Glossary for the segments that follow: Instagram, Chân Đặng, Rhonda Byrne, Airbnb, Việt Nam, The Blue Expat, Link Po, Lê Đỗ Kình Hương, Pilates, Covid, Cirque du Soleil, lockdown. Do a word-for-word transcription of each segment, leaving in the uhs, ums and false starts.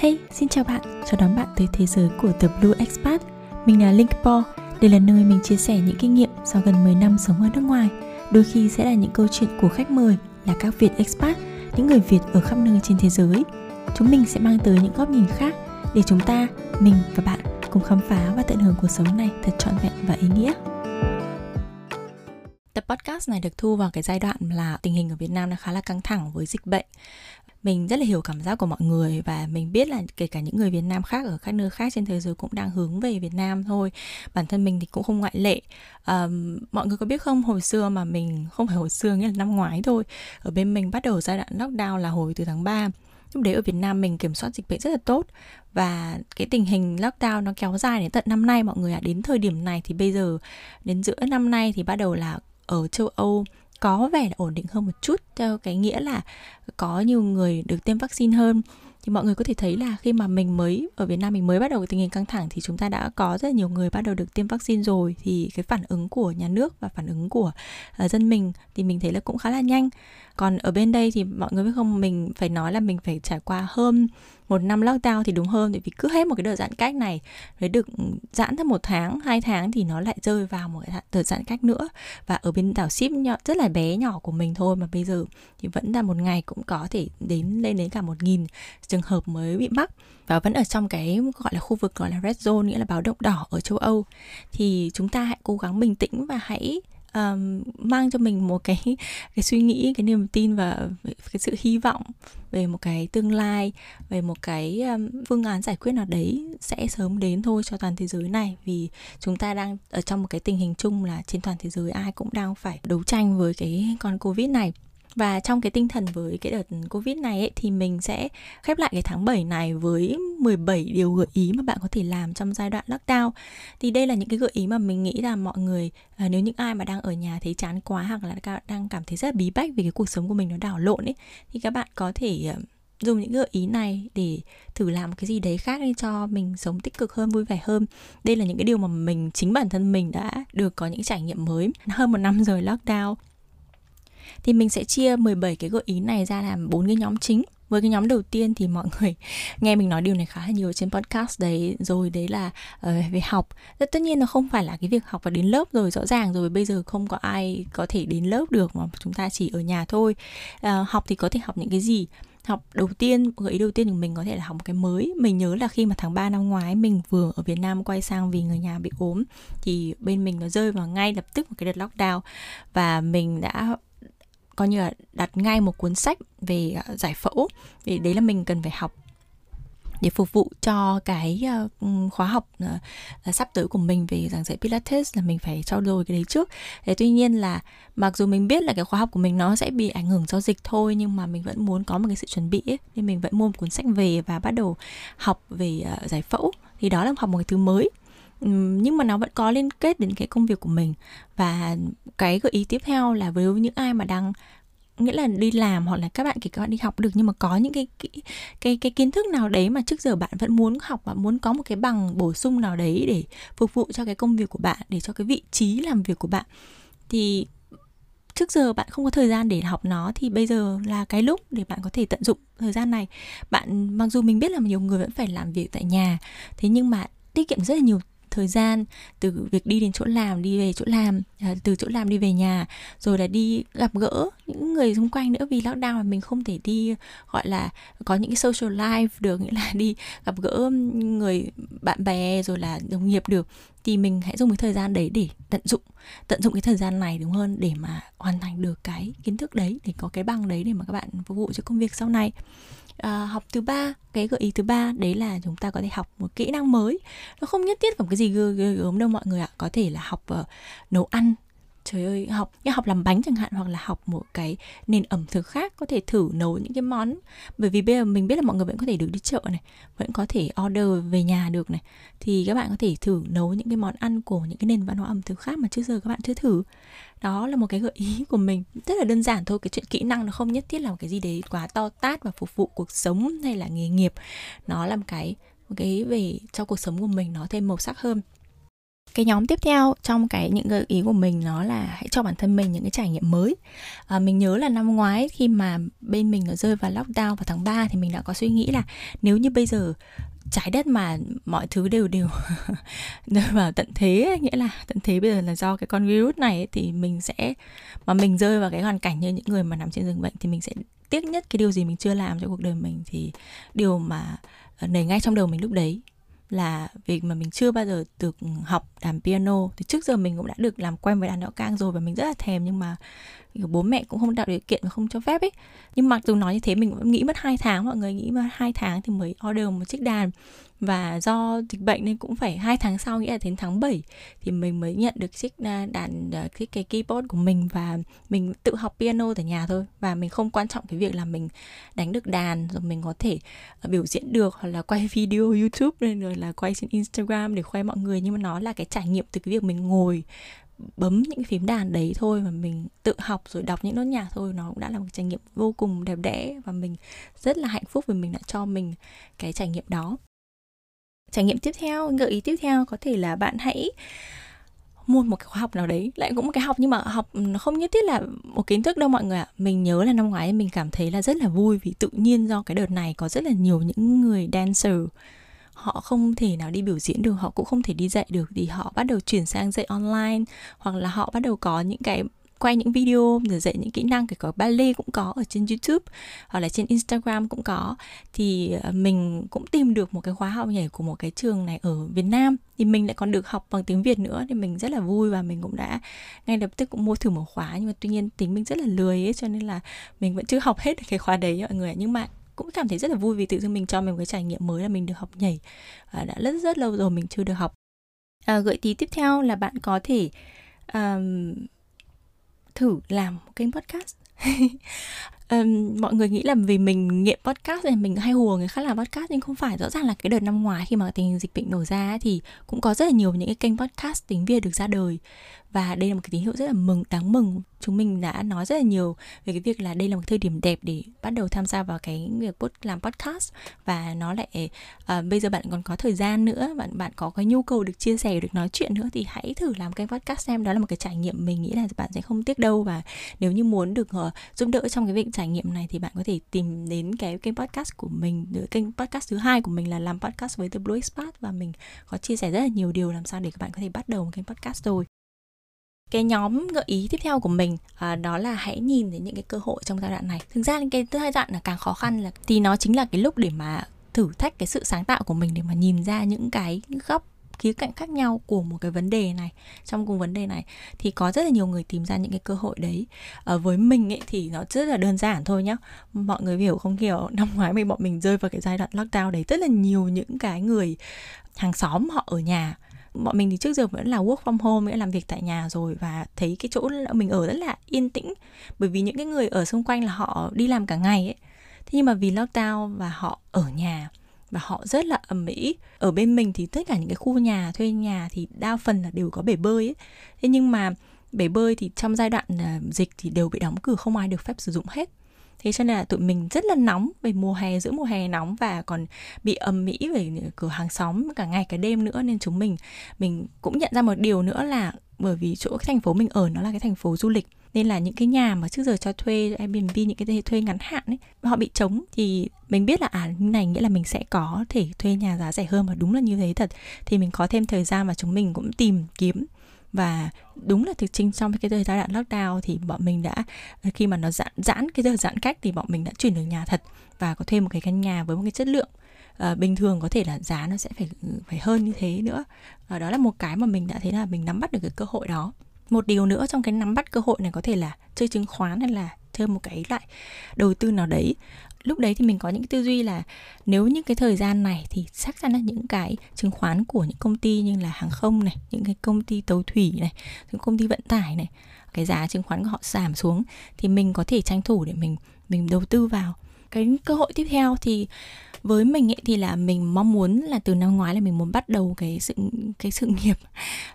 Hey, xin chào bạn, chào đón bạn tới thế giới của The Blue Expat. Mình là Link Po, đây là nơi mình chia sẻ những kinh nghiệm sau gần mười năm sống ở nước ngoài. Đôi khi sẽ là những câu chuyện của khách mời là các Việt Expat, những người Việt ở khắp nơi trên thế giới. Chúng mình sẽ mang tới những góc nhìn khác để chúng ta, mình và bạn cùng khám phá và tận hưởng cuộc sống này thật trọn vẹn và ý nghĩa. Tập podcast này được thu vào cái giai đoạn là tình hình ở Việt Nam nó khá là căng thẳng với dịch bệnh. Mình rất là hiểu cảm giác của mọi người và mình biết là kể cả những người Việt Nam khác ở các nơi khác trên thế giới cũng đang hướng về Việt Nam thôi. Bản thân mình thì cũng không ngoại lệ. À, mọi người có biết không, hồi xưa mà mình, không phải hồi xưa, nghĩa là năm ngoái thôi, ở bên mình bắt đầu giai đoạn lockdown là hồi từ tháng ba. Lúc đấy ở Việt Nam mình kiểm soát dịch bệnh rất là tốt. Và cái tình hình lockdown nó kéo dài đến tận năm nay mọi người ạ. À. Đến thời điểm này thì bây giờ, đến giữa năm nay thì bắt đầu là ở châu Âu có vẻ là ổn định hơn một chút, theo cái nghĩa là có nhiều người được tiêm vaccine hơn. Thì mọi người có thể thấy là khi mà mình mới ở Việt Nam, mình mới bắt đầu tình hình căng thẳng thì chúng ta đã có rất là nhiều người bắt đầu được tiêm vaccine rồi. Thì cái phản ứng của nhà nước và phản ứng của uh, dân mình thì mình thấy là cũng khá là nhanh. Còn ở bên đây thì mọi người biết không, mình phải nói là mình phải trải qua hơn một năm lockdown thì đúng hơn, tại vì cứ hết một cái đợt giãn cách này mới được giãn thêm một tháng, hai tháng thì nó lại rơi vào một cái đợt giãn cách nữa. Và ở bên đảo ship nhỏ, rất là bé nhỏ của mình thôi mà bây giờ thì vẫn là một ngày cũng có thể đến lên đến cả một nghìn trường hợp mới bị mắc, và vẫn ở trong cái gọi là khu vực gọi là red zone, nghĩa là báo động đỏ ở châu Âu. Thì chúng ta hãy cố gắng bình tĩnh và hãy Um, mang cho mình một cái cái suy nghĩ, cái niềm tin và cái sự hy vọng về một cái tương lai, về một cái um, phương án giải quyết nào đấy sẽ sớm đến thôi cho toàn thế giới này. Vì chúng ta đang ở trong một cái tình hình chung là trên toàn thế giới ai cũng đang phải đấu tranh với cái con Covid này. Và trong cái tinh thần với cái đợt Covid này ấy, thì mình sẽ khép lại cái tháng bảy này với mười bảy điều gợi ý mà bạn có thể làm trong giai đoạn lockdown. Thì đây là những cái gợi ý mà mình nghĩ là mọi người, nếu những ai mà đang ở nhà thấy chán quá hoặc là đang cảm thấy rất là bí bách vì cái cuộc sống của mình nó đảo lộn ấy, thì các bạn có thể dùng những gợi ý này để thử làm cái gì đấy khác để cho mình sống tích cực hơn, vui vẻ hơn. Đây là những cái điều mà mình, chính bản thân mình đã được có những trải nghiệm mới hơn một năm rồi lockdown. Thì mình sẽ chia mười bảy cái gợi ý này ra làm bốn cái nhóm chính. Với cái nhóm đầu tiên thì mọi người nghe mình nói điều này khá là nhiều trên podcast đấy rồi, đấy là uh, về học. Rất tất nhiên nó không phải là cái việc học và đến lớp rồi, rõ ràng rồi, bây giờ không có ai có thể đến lớp được mà chúng ta chỉ ở nhà thôi. Uh, học thì có thể học những cái gì? Học đầu tiên, gợi ý đầu tiên của mình có thể là học một cái mới. Mình nhớ là khi mà tháng ba năm ngoái mình vừa ở Việt Nam quay sang vì người nhà bị ốm, thì bên mình nó rơi vào ngay lập tức một cái đợt lockdown. Và mình đã coi như là đặt ngay một cuốn sách về giải phẫu, vì đấy là mình cần phải học để phục vụ cho cái khóa học sắp tới của mình về giảng dạy Pilates, là mình phải trau dồi cái đấy trước. Thế tuy nhiên là mặc dù mình biết là cái khóa học của mình nó sẽ bị ảnh hưởng do dịch thôi, nhưng mà mình vẫn muốn có một cái sự chuẩn bị ấy, nên mình vẫn mua một cuốn sách về và bắt đầu học về giải phẫu. Thì đó là học một cái thứ mới, nhưng mà nó vẫn có liên kết đến cái công việc của mình. Và cái gợi ý tiếp theo là với những ai mà đang, nghĩa là đi làm hoặc là các bạn, kể các bạn đi học được, nhưng mà có những cái cái cái, cái kiến thức nào đấy mà trước giờ bạn vẫn muốn học và muốn có một cái bằng bổ sung nào đấy để phục vụ cho cái công việc của bạn, để cho cái vị trí làm việc của bạn, thì trước giờ bạn không có thời gian để học nó, thì bây giờ là cái lúc để bạn có thể tận dụng thời gian này. Bạn, mặc dù mình biết là nhiều người vẫn phải làm việc tại nhà, thế nhưng mà tiết kiệm rất là nhiều thời gian, từ việc đi đến chỗ làm, đi về chỗ làm, từ chỗ làm đi về nhà, rồi là đi gặp gỡ những người xung quanh nữa. Vì lockdown mà mình không thể đi gọi là có những cái social life được, nghĩa là đi gặp gỡ người bạn bè rồi là đồng nghiệp được, thì mình hãy dùng cái thời gian đấy để tận dụng tận dụng cái thời gian này đúng hơn, để mà hoàn thành được cái kiến thức đấy, để có cái bằng đấy để mà các bạn phục vụ cho công việc sau này. À, học thứ ba, cái gợi ý thứ ba đấy là chúng ta có thể học một kỹ năng mới. Nó không nhất thiết phải cái gì ghê gớm đâu mọi người ạ. Có thể là học uh, nấu ăn, trời ơi, học học làm bánh chẳng hạn, hoặc là học một cái nền ẩm thực khác, có thể thử nấu những cái món. Bởi vì bây giờ mình biết là mọi người vẫn có thể được đi chợ này, vẫn có thể order về nhà được này, thì các bạn có thể thử nấu những cái món ăn của những cái nền văn hóa ẩm thực khác mà trước giờ các bạn chưa thử. Đó là một cái gợi ý của mình, rất là đơn giản thôi. Cái chuyện kỹ năng nó không nhất thiết là một cái gì đấy quá to tát và phục vụ cuộc sống hay là nghề nghiệp. Nó làm cái, một cái về cho cuộc sống của mình nó thêm màu sắc hơn. Cái nhóm tiếp theo trong cái những gợi ý của mình nó là hãy cho bản thân mình những cái trải nghiệm mới. À, mình nhớ là năm ngoái khi mà bên mình nó rơi vào lockdown vào tháng ba thì mình đã có suy nghĩ là nếu như bây giờ trái đất mà mọi thứ đều đều rơi vào tận thế ấy, nghĩa là tận thế bây giờ là do cái con virus này ấy, thì mình sẽ mà mình rơi vào cái hoàn cảnh như những người mà nằm trên giường bệnh thì mình sẽ tiếc nhất cái điều gì mình chưa làm trong cuộc đời mình. Thì điều mà nảy ngay trong đầu mình lúc đấy là việc mà mình chưa bao giờ được học đàn piano. Thì trước giờ mình cũng đã được làm quen với đàn đọ cang rồi và mình rất là thèm, nhưng mà bố mẹ cũng không tạo điều kiện và không cho phép ấy. Nhưng mặc dù nói như thế mình cũng nghĩ mất hai tháng, mọi người nghĩ mất hai tháng thì mới order một chiếc đàn. Và do dịch bệnh nên cũng phải hai tháng sau, nghĩa là đến tháng bảy thì mình mới nhận được chiếc đàn, cái, cái keyboard của mình. Và mình tự học piano tại nhà thôi. Và mình không quan trọng cái việc là mình đánh được đàn, rồi mình có thể biểu diễn được, hoặc là quay video YouTube, rồi là quay trên Instagram để khoe mọi người. Nhưng mà nó là cái trải nghiệm từ cái việc mình ngồi bấm những cái phím đàn đấy thôi, mà mình tự học rồi đọc những nốt nhạc thôi. Nó cũng đã là một trải nghiệm vô cùng đẹp đẽ và mình rất là hạnh phúc vì mình đã cho mình cái trải nghiệm đó. Trải nghiệm tiếp theo, gợi ý tiếp theo có thể là bạn hãy mua một cái khóa học nào đấy. Lại cũng một cái học, nhưng mà học nó không nhất thiết là một kiến thức đâu mọi người ạ. Mình nhớ là năm ngoái mình cảm thấy là rất là vui vì tự nhiên do cái đợt này có rất là nhiều những người dancer, họ không thể nào đi biểu diễn được, họ cũng không thể đi dạy được, thì họ bắt đầu chuyển sang dạy online, hoặc là họ bắt đầu có những cái quay những video để dạy những kỹ năng, kể cả ballet cũng có ở trên YouTube hoặc là trên Instagram cũng có. Thì mình cũng tìm được một cái khóa học nhảy của một cái trường này ở Việt Nam, thì mình lại còn được học bằng tiếng Việt nữa, thì mình rất là vui và mình cũng đã ngay lập tức cũng mua thử một khóa. Nhưng mà tuy nhiên tính mình rất là lười ấy, cho nên là mình vẫn chưa học hết cái khóa đấy mọi người. Nhưng mà cũng cảm thấy rất là vui vì tự dưng mình cho mình cái trải nghiệm mới là mình được học nhảy, và đã rất rất lâu rồi mình chưa được học. À, gợi ý tiếp theo là bạn có thể um, thử làm một kênh podcast. Um, mọi người nghĩ là vì mình nghiện podcast này, mình hay hùa người khác làm podcast, nhưng không phải. Rõ ràng là cái đợt năm ngoái khi mà tình hình dịch bệnh nổ ra ấy, thì cũng có rất là nhiều những cái kênh podcast tiếng Việt được ra đời, và đây là một cái tín hiệu rất là mừng, đáng mừng. Chúng mình đã nói rất là nhiều về cái việc là đây là một thời điểm đẹp để bắt đầu tham gia vào cái việc làm podcast, và nó lại uh, bây giờ bạn còn có thời gian nữa, bạn bạn có cái nhu cầu được chia sẻ, được nói chuyện nữa, thì hãy thử làm kênh podcast xem. Đó là một cái trải nghiệm mình nghĩ là bạn sẽ không tiếc đâu. Và nếu như muốn được uh, giúp đỡ trong cái việc trải nghiệm này thì bạn có thể tìm đến cái kênh podcast của mình. Kênh podcast thứ hai của mình là làm podcast với The Blue Expat, và mình có chia sẻ rất là nhiều điều làm sao để các bạn có thể bắt đầu một kênh podcast rồi. Cái nhóm gợi ý tiếp theo của mình à, đó là hãy nhìn đến những cái cơ hội trong giai đoạn này. Thực ra cái giai đoạn là càng khó khăn là thì nó chính là cái lúc để mà thử thách cái sự sáng tạo của mình, để mà nhìn ra những cái góc khía cạnh khác nhau của một cái vấn đề này. Trong cùng vấn đề này thì có rất là nhiều người tìm ra những cái cơ hội đấy. À, với mình ấy, thì nó rất là đơn giản thôi nhá. Mọi người hiểu không hiểu, năm ngoái mình bọn mình rơi vào cái giai đoạn lockdown đấy, rất là nhiều những cái người hàng xóm họ ở nhà. Bọn mình thì trước giờ vẫn là work from home, làm việc tại nhà rồi, và thấy cái chỗ mình ở rất là yên tĩnh, bởi vì những cái người ở xung quanh là họ đi làm cả ngày ấy. Thế nhưng mà vì lockdown và họ ở nhà và họ rất là ầm ĩ. Ở bên mình thì tất cả những cái khu nhà, thuê nhà thì đa phần là đều có bể bơi ấy. Thế nhưng mà bể bơi thì trong giai đoạn dịch thì đều bị đóng cửa, không ai được phép sử dụng hết. Thế cho nên là tụi mình rất là nóng về mùa hè, giữa mùa hè nóng và còn bị ầm ĩ về cửa hàng xóm cả ngày cả đêm nữa. Nên chúng mình mình cũng nhận ra một điều nữa là bởi vì chỗ cái thành phố mình ở nó là cái thành phố du lịch, nên là những cái nhà mà trước giờ cho thuê Airbnb, những cái thuê ngắn hạn ấy, họ bị trống. Thì mình biết là à, như này nghĩa là mình sẽ có thể thuê nhà giá rẻ hơn, và đúng là như thế thật. Thì mình có thêm thời gian mà chúng mình cũng tìm kiếm. Và đúng là thực chính trong cái thời gian lockdown thì bọn mình đã, khi mà nó giãn, giãn cái giờ giãn cách thì bọn mình đã chuyển được nhà thật, và có thuê một cái căn nhà với một cái chất lượng. À, bình thường có thể là giá nó sẽ phải phải hơn như thế nữa. À, đó là một cái mà mình đã thấy là mình nắm bắt được cái cơ hội đó. Một điều nữa trong cái nắm bắt cơ hội này có thể là chơi chứng khoán hay là chơi một cái loại đầu tư nào đấy. Lúc đấy thì mình có những tư duy là nếu những cái thời gian này thì chắc chắn là những cái chứng khoán của những công ty như là hàng không này, những cái công ty tàu thủy này, những công ty vận tải này, cái giá chứng khoán của họ giảm xuống thì mình có thể tranh thủ để mình mình đầu tư vào. Cái cơ hội tiếp theo thì với mình ấy thì là mình mong muốn là từ năm ngoái là mình muốn bắt đầu cái sự cái sự nghiệp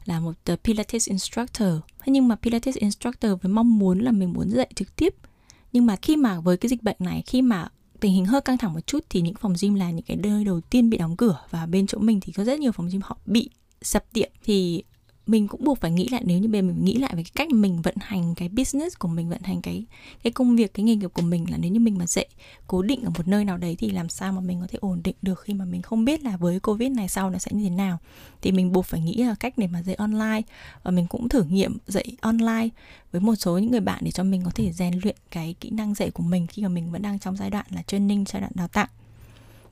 là một Pilates instructor. Thế nhưng mà Pilates instructor với mong muốn là mình muốn dạy trực tiếp. Nhưng mà khi mà với cái dịch bệnh này, khi mà tình hình hơi căng thẳng một chút thì những phòng gym là những cái nơi đầu tiên bị đóng cửa, và bên chỗ mình thì có rất nhiều phòng gym họ bị sập tiệm. Thì mình cũng buộc phải nghĩ lại, nếu như mình nghĩ lại về cái cách mình vận hành cái business của mình, vận hành cái cái công việc, cái nghề nghiệp của mình, là nếu như mình mà dễ cố định ở một nơi nào đấy thì làm sao mà mình có thể ổn định được, khi mà mình không biết là với Covid này sau nó sẽ như thế nào. Thì mình buộc phải nghĩ là cách để mà dạy online, và mình cũng thử nghiệm dạy online với một số những người bạn để cho mình có thể rèn luyện cái kỹ năng dạy của mình khi mà mình vẫn đang trong giai đoạn là training, giai đoạn đào tạo.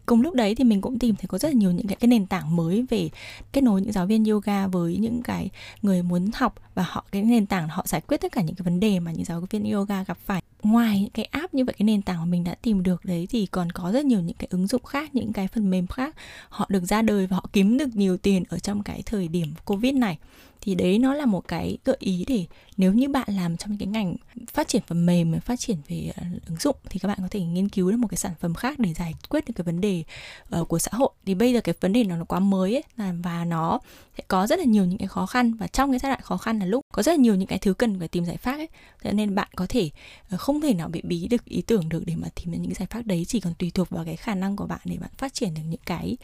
Cùng lúc đấy thì mình cũng tìm thấy có rất là nhiều những cái, cái nền tảng mới về kết nối những giáo viên yoga với những cái người muốn học, và họ cái nền tảng họ giải quyết tất cả những cái vấn đề mà những giáo viên yoga gặp phải. Ngoài những cái app như vậy, cái nền tảng mà mình đã tìm được đấy thì còn có rất nhiều những cái ứng dụng khác, những cái phần mềm khác họ được ra đời và họ kiếm được nhiều tiền ở trong cái thời điểm Covid này. Thì đấy nó là một cái gợi ý để nếu như bạn làm trong cái ngành phát triển phần mềm, phát triển về ứng dụng thì các bạn có thể nghiên cứu được một cái sản phẩm khác để giải quyết được cái vấn đề uh, của xã hội. Thì bây giờ cái vấn đề nó, nó quá mới ấy, và nó sẽ có rất là nhiều những cái khó khăn, và trong cái giai đoạn khó khăn là lúc có rất là nhiều những cái thứ cần phải tìm giải pháp ấy. Thế nên bạn có thể uh, không thể nào bị bí được ý tưởng được để mà tìm những giải pháp đấy, chỉ còn tùy thuộc vào cái khả năng của bạn để bạn phát triển được những cái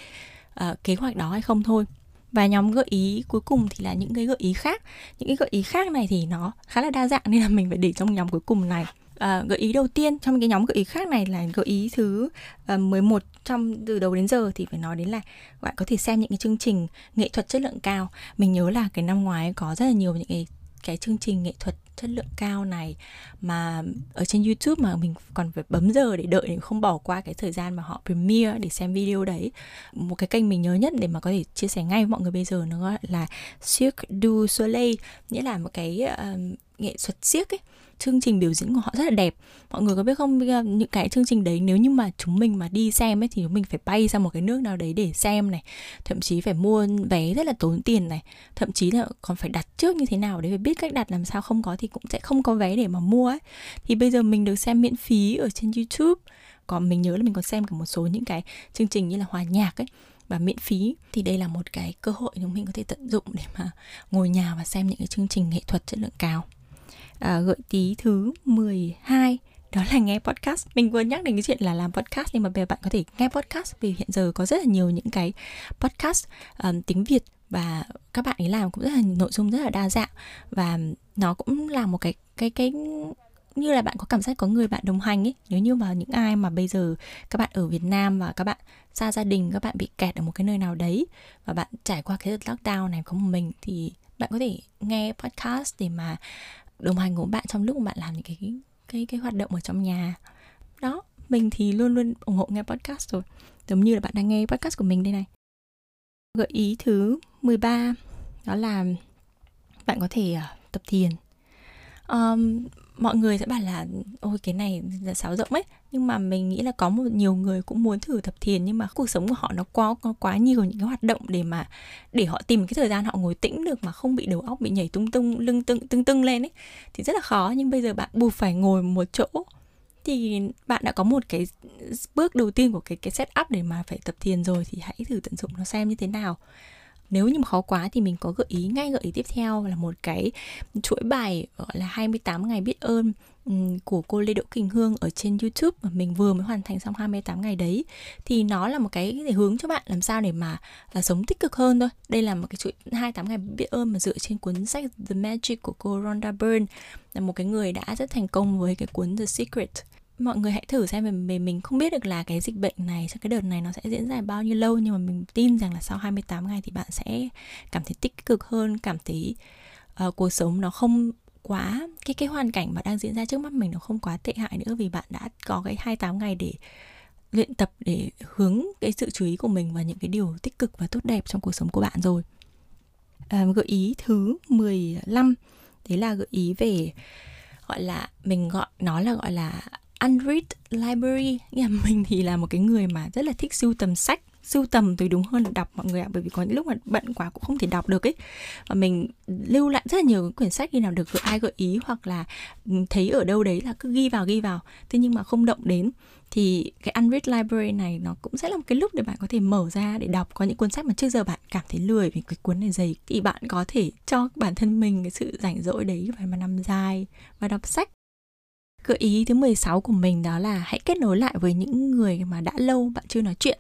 uh, kế hoạch đó hay không thôi. Và nhóm gợi ý cuối cùng thì là những cái gợi ý khác. Những cái gợi ý khác này thì nó khá là đa dạng nên là mình phải để trong nhóm cuối cùng này. À, gợi ý đầu tiên trong cái nhóm gợi ý khác này là gợi ý thứ mười một trong từ đầu đến giờ, thì phải nói đến là bạn có thể xem những cái chương trình nghệ thuật chất lượng cao. Mình nhớ là cái năm ngoái có rất là nhiều những cái cái chương trình nghệ thuật chất lượng cao này mà ở trên YouTube, mà mình còn phải bấm giờ để đợi để không bỏ qua cái thời gian mà họ premiere để xem video đấy. Một cái kênh mình nhớ nhất để mà có thể chia sẻ ngay với mọi người bây giờ nó gọi là Cirque du Soleil, nghĩa là một cái uh, nghệ thuật siếc ấy. Chương trình biểu diễn của họ rất là đẹp. Mọi người có biết không, những cái chương trình đấy nếu như mà chúng mình mà đi xem ấy thì chúng mình phải bay sang một cái nước nào đấy để xem này, thậm chí phải mua vé rất là tốn tiền này, thậm chí là còn phải đặt trước như thế nào đấy, phải biết cách đặt làm sao, không có thì cũng sẽ không có vé để mà mua ấy. Thì bây giờ mình được xem miễn phí ở trên YouTube. Còn mình nhớ là mình còn xem cả một số những cái chương trình như là hòa nhạc ấy và miễn phí. Thì đây là một cái cơ hội chúng mình có thể tận dụng để mà ngồi nhà và xem những cái chương trình nghệ thuật chất lượng cao. À, gợi ý thứ mười hai đó là nghe podcast. Mình vừa nhắc đến cái chuyện là làm podcast, nhưng mà bây giờ bạn có thể nghe podcast vì hiện giờ có rất là nhiều những cái podcast um, tiếng Việt, và các bạn ấy làm cũng rất là nội dung rất là đa dạng, và nó cũng là một cái cái cái như là bạn có cảm giác có người bạn đồng hành ấy. Nếu như mà những ai mà bây giờ các bạn ở Việt Nam và các bạn xa gia đình, các bạn bị kẹt ở một cái nơi nào đấy và bạn trải qua cái đợt lockdown này có một mình, thì bạn có thể nghe podcast để mà đồng hành của bạn trong lúc bạn làm những cái cái cái hoạt động ở trong nhà. Đó, mình thì luôn luôn ủng hộ nghe podcast rồi. Giống như là bạn đang nghe podcast của mình đây này. Gợi ý thứ mười ba đó là bạn có thể uh, tập thiền. Um, mọi người sẽ bảo là ôi cái này là sáo rỗng ấy, nhưng mà mình nghĩ là có một nhiều người cũng muốn thử tập thiền, nhưng mà cuộc sống của họ nó quá có quá nhiều những cái hoạt động để mà để họ tìm cái thời gian họ ngồi tĩnh được mà không bị đầu óc bị nhảy tung tung lưng tưng tưng tưng lên ấy thì rất là khó. Nhưng bây giờ bạn buộc phải ngồi một chỗ thì bạn đã có một cái bước đầu tiên của cái cái setup để mà phải tập thiền rồi, thì hãy thử tận dụng nó xem như thế nào. Nếu như mà khó quá thì mình có gợi ý ngay gợi ý tiếp theo là một cái chuỗi bài gọi là hai mươi tám ngày biết ơn của cô Lê Đỗ Kình Hương ở trên YouTube, mà mình vừa mới hoàn thành xong hai mươi tám ngày đấy. Thì nó là một cái để hướng cho bạn làm sao để mà là sống tích cực hơn thôi. Đây là một cái chuỗi hai mươi tám ngày biết ơn mà dựa trên cuốn sách The Magic của cô Rhonda Byrne, là một cái người đã rất thành công với cái cuốn The Secret. Mọi người hãy thử xem, về mình không biết được là cái dịch bệnh này trong cái đợt này nó sẽ diễn ra bao nhiêu lâu, nhưng mà mình tin rằng là sau hai mươi tám ngày thì bạn sẽ cảm thấy tích cực hơn, cảm thấy uh, cuộc sống nó không quá cái cái hoàn cảnh mà đang diễn ra trước mắt mình nó không quá tệ hại nữa, vì bạn đã có cái hai mươi tám ngày để luyện tập, để hướng cái sự chú ý của mình vào những cái điều tích cực và tốt đẹp trong cuộc sống của bạn rồi. Uh, gợi ý thứ mười lăm đấy là gợi ý về gọi là mình gọi nó là gọi là Unread Library. Nhà mình thì là một cái người mà rất là thích sưu tầm sách, sưu tầm từ đúng hơn là đọc mọi người ạ, bởi vì có những lúc mà bận quá cũng không thể đọc được ấy. Và mình lưu lại rất là nhiều quyển sách khi nào được ai gợi ý hoặc là thấy ở đâu đấy là cứ ghi vào ghi vào, thế nhưng mà không động đến. Thì cái Unread Library này nó cũng sẽ là một cái lúc để bạn có thể mở ra để đọc. Có những cuốn sách mà trước giờ bạn cảm thấy lười vì cái cuốn này dày, thì bạn có thể cho bản thân mình cái sự rảnh rỗi đấy phải mà nằm dài và đọc sách. Gợi ý thứ mười sáu của mình đó là hãy kết nối lại với những người mà đã lâu bạn chưa nói chuyện.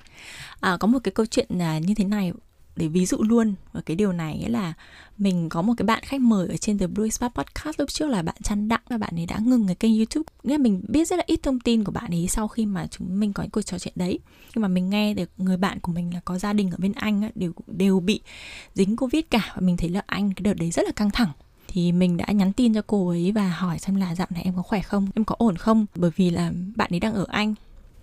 À, có một cái câu chuyện như thế này để ví dụ luôn. Và cái điều này ấy là mình có một cái bạn khách mời ở trên The Blue Expat Podcast lúc trước là bạn Chân Đặng, và bạn ấy đã ngừng cái kênh YouTube. Nên mình biết rất là ít thông tin của bạn ấy sau khi mà chúng mình có những cuộc trò chuyện đấy. Nhưng mà mình nghe được người bạn của mình là có gia đình ở bên Anh ấy, đều đều bị dính Covid cả, và mình thấy là Anh cái đợt đấy rất là căng thẳng. Thì mình đã nhắn tin cho cô ấy và hỏi xem là dạo này em có khỏe không, em có ổn không, bởi vì là bạn ấy đang ở Anh.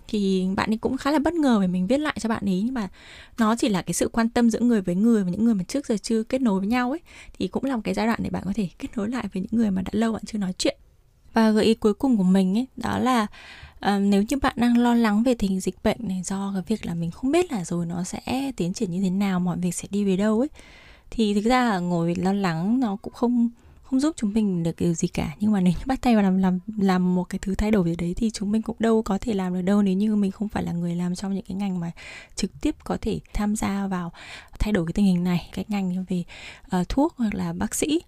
Thì bạn ấy cũng khá là bất ngờ vì mình viết lại cho bạn ấy, nhưng mà nó chỉ là cái sự quan tâm giữa người với người, và những người mà trước giờ chưa kết nối với nhau ấy, thì cũng là một cái giai đoạn để bạn có thể kết nối lại với những người mà đã lâu bạn chưa nói chuyện. Và gợi ý cuối cùng của mình ấy, đó là uh, nếu như bạn đang lo lắng về tình hình dịch bệnh này, do cái việc là mình không biết là rồi nó sẽ tiến triển như thế nào, mọi việc sẽ đi về đâu ấy, thì thực ra là ngồi lo lắng nó cũng không không giúp chúng mình được điều gì cả. Nhưng mà nếu như bắt tay vào làm, làm, làm một cái thứ thay đổi về đấy thì chúng mình cũng đâu có thể làm được đâu, nếu như mình không phải là người làm trong những cái ngành mà trực tiếp có thể tham gia vào thay đổi cái tình hình này, cái ngành về uh, thuốc hoặc là bác sĩ.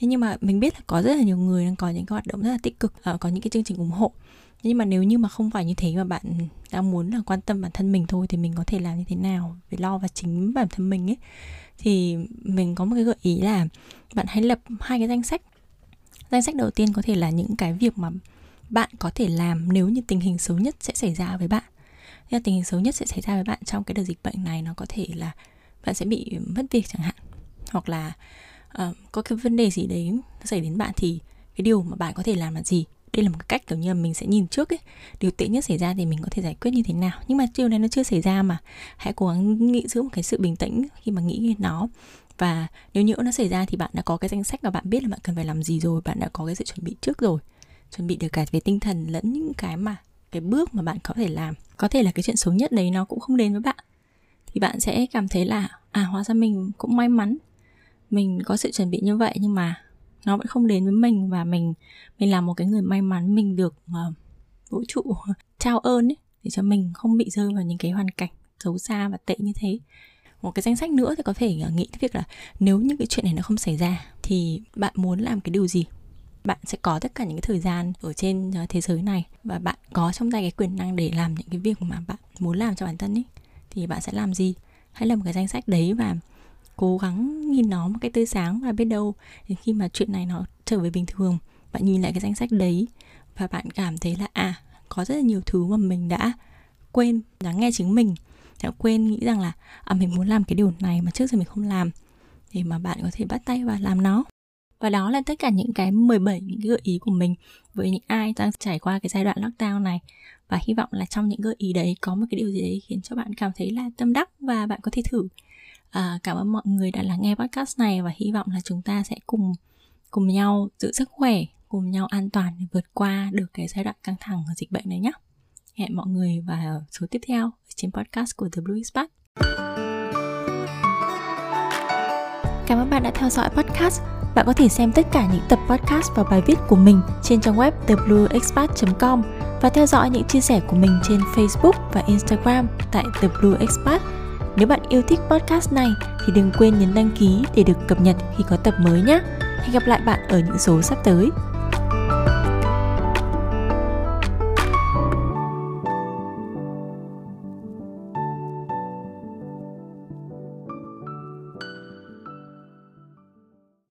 Thế nhưng mà mình biết là có rất là nhiều người đang có những cái hoạt động rất là tích cực, uh, có những cái chương trình ủng hộ. Nhưng mà nếu như mà không phải như thế mà bạn đang muốn là quan tâm bản thân mình thôi, thì mình có thể làm như thế nào để lo vào chính bản thân mình ấy, thì mình có một cái gợi ý là bạn hãy lập hai cái danh sách. Danh sách đầu tiên có thể là những cái việc mà bạn có thể làm nếu như tình hình xấu nhất sẽ xảy ra với bạn. Thế là tình hình xấu nhất sẽ xảy ra với bạn trong cái đợt dịch bệnh này, nó có thể là bạn sẽ bị mất việc chẳng hạn, hoặc là uh, có cái vấn đề gì đấy nó xảy đến bạn, thì cái điều mà bạn có thể làm là gì. Đây là một cái cách kiểu như là mình sẽ nhìn trước ấy, điều tệ nhất xảy ra thì mình có thể giải quyết như thế nào. Nhưng mà điều này nó chưa xảy ra mà, hãy cố gắng nghĩ giữ một cái sự bình tĩnh khi mà nghĩ đến nó. Và nếu như nó xảy ra thì bạn đã có cái danh sách và bạn biết là bạn cần phải làm gì rồi, bạn đã có cái sự chuẩn bị trước rồi, chuẩn bị được cả về tinh thần lẫn những cái mà cái bước mà bạn có thể làm. Có thể là cái chuyện xấu nhất đấy nó cũng không đến với bạn, thì bạn sẽ cảm thấy là à, hóa ra mình cũng may mắn, mình có sự chuẩn bị như vậy nhưng mà nó vẫn không đến với mình, và mình mình là một cái người may mắn, mình được uh, vũ trụ trao ơn ấy, để cho mình không bị rơi vào những cái hoàn cảnh xấu xa và tệ như thế. Một cái danh sách nữa thì có thể nghĩ tới việc là nếu những cái chuyện này nó không xảy ra thì bạn muốn làm cái điều gì. Bạn sẽ có tất cả những cái thời gian ở trên thế giới này, và bạn có trong tay cái quyền năng để làm những cái việc mà bạn muốn làm cho bản thân ấy, thì bạn sẽ làm gì. Hãy làm một cái danh sách đấy và cố gắng nhìn nó một cái tươi sáng, và biết đâu đến khi mà chuyện này nó trở về bình thường, bạn nhìn lại cái danh sách đấy và bạn cảm thấy là à, có rất là nhiều thứ mà mình đã quên lắng nghe chính mình, đã quên nghĩ rằng là à, mình muốn làm cái điều này mà trước giờ mình không làm, thì mà bạn có thể bắt tay và làm nó. Và đó là tất cả những cái mười bảy những cái gợi ý của mình với những ai đang trải qua cái giai đoạn lockdown này. Và hy vọng là trong những gợi ý đấy có một cái điều gì đấy khiến cho bạn cảm thấy là tâm đắc và bạn có thể thử. À, cảm ơn mọi người đã lắng nghe podcast này, và hy vọng là chúng ta sẽ cùng cùng nhau giữ sức khỏe, cùng nhau an toàn để vượt qua được cái giai đoạn căng thẳng của dịch bệnh này nhé. Hẹn mọi người vào số tiếp theo trên podcast của The Blue Expat. Cảm ơn bạn đã theo dõi podcast. Bạn có thể xem tất cả những tập podcast và bài viết của mình trên trang web the blue expat dot com và theo dõi những chia sẻ của mình trên Facebook và Instagram tại The Blue Expat. Nếu bạn yêu thích podcast này thì đừng quên nhấn đăng ký để được cập nhật khi có tập mới nhé. Hẹn gặp lại bạn ở những số sắp tới.